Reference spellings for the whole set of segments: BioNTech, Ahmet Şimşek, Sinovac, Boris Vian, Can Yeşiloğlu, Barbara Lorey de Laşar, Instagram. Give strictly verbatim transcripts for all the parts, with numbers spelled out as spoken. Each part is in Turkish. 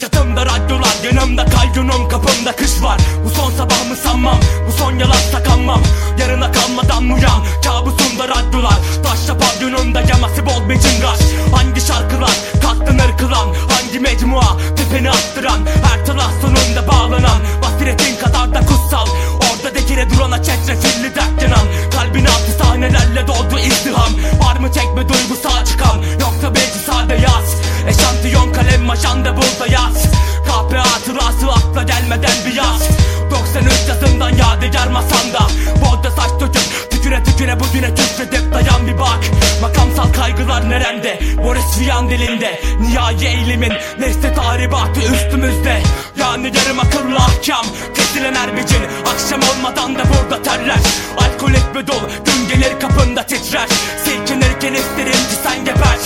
Çatımda radyolar yanımda, kalyonom kapımda, kış var. Bu son sabahımı sanmam, bu son yalansa kanmam. Yarına kalmadan uyan, kabusumda radyolar. Taşla pavyonumda yaması bol becingaş. Hangi şarkılar katlanır kılan, hangi mecmua tepeni attıran. Her taraf sonunda bağlanan, basiretin kadar da kutsal. Orada dekire durana çetrefilli dert yanan. Kalbin altı sahnelerle doldu izdiham. Var mı çekme duygusal çıkan, yoksa belki sade yaz. Eşantiyon kalem maşanda bulda yaz. Kahpe hatırası akla gelmeden bir yaz. Doksan üç yazından yadigar masamda. Bolda saç döküp tüküre tüküre bugüne küfredip dayan bir bak. Makamsal kaygılar neremde, Boris Vian dilinde. Nihai eğilimin nesli tahribatı üstümüzde. Yani yarım akıllı ahkam kesilen her bicin. Akşam olmadan da burada terler. Alkolik ve dol gün gelir kapında titrer. Silkinirken isterim ki sen geber.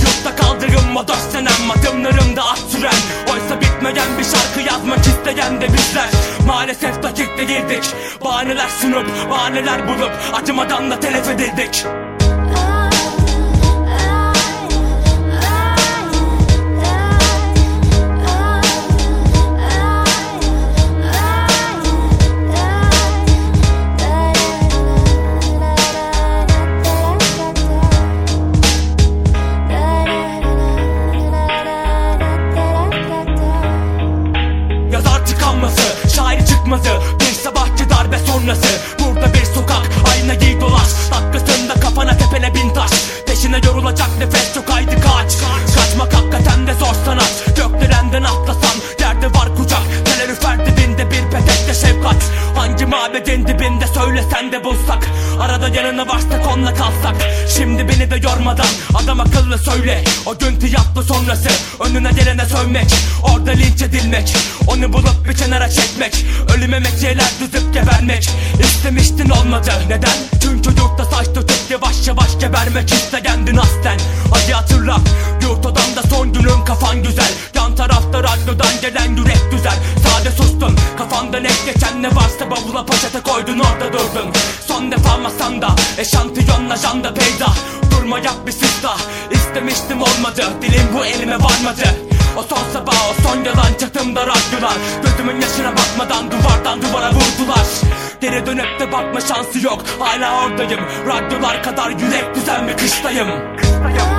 Yurtta kaldırım o dört senem, adımlarımda at süren. Oysa bitmeyen bir şarkı yazmak isteyen de bizler. Maalesef dakikte girdik, bahaneler sunup bahaneler bulup acımadan da telef edildik. Bir sabahçı darbe sonrası, burada bir sokak, ayna giy dolaş. Dakikasında kafana tepene bin taş. Peşine yorulacak nefes çok, haydi kaç. Kaçmak hakikaten de zor sanat. Gökdelenden atlasan yerde var kucak. Neler üfer dibinde bir petekte şefkat. Hangi mabedin dibinde söylesen de bulsak. Arada yanına varsak onunla kalsak. Şimdi beni de yormadan adam akıllı söyle. O gün tiyatro sonrası önüne gelene sövmek. Orada linç edilmek, onu bulup bir kenara çekmek. Ölüme mekyeler düzüp gebermek. İstemiştin olmadı, neden? Çünkü yurtta saç tutup yavaş yavaş gebermek isteyendin aslen. Hadi hatırla, yurt odamda son günün, kafan güzel. Yan tarafta radyodan gelen yürek düzel. Sade sustun, kafandan ek geçen ne varsa bavula poşete koydun, orada durdun. Son defa masanda eşantiyon ajanda peyda. Durma yap bir sista. İstemiştim olmadı, dilim bu elime varmadı. O son sabah, o son yalan, çatımda radyolar. Gözümün yaşına bakmadan duvardan duvara vurdular. Geri dönüp de bakma şansı yok, hala oradayım. Radyolar kadar yürek düzen bir kıştayım. Kıştayım.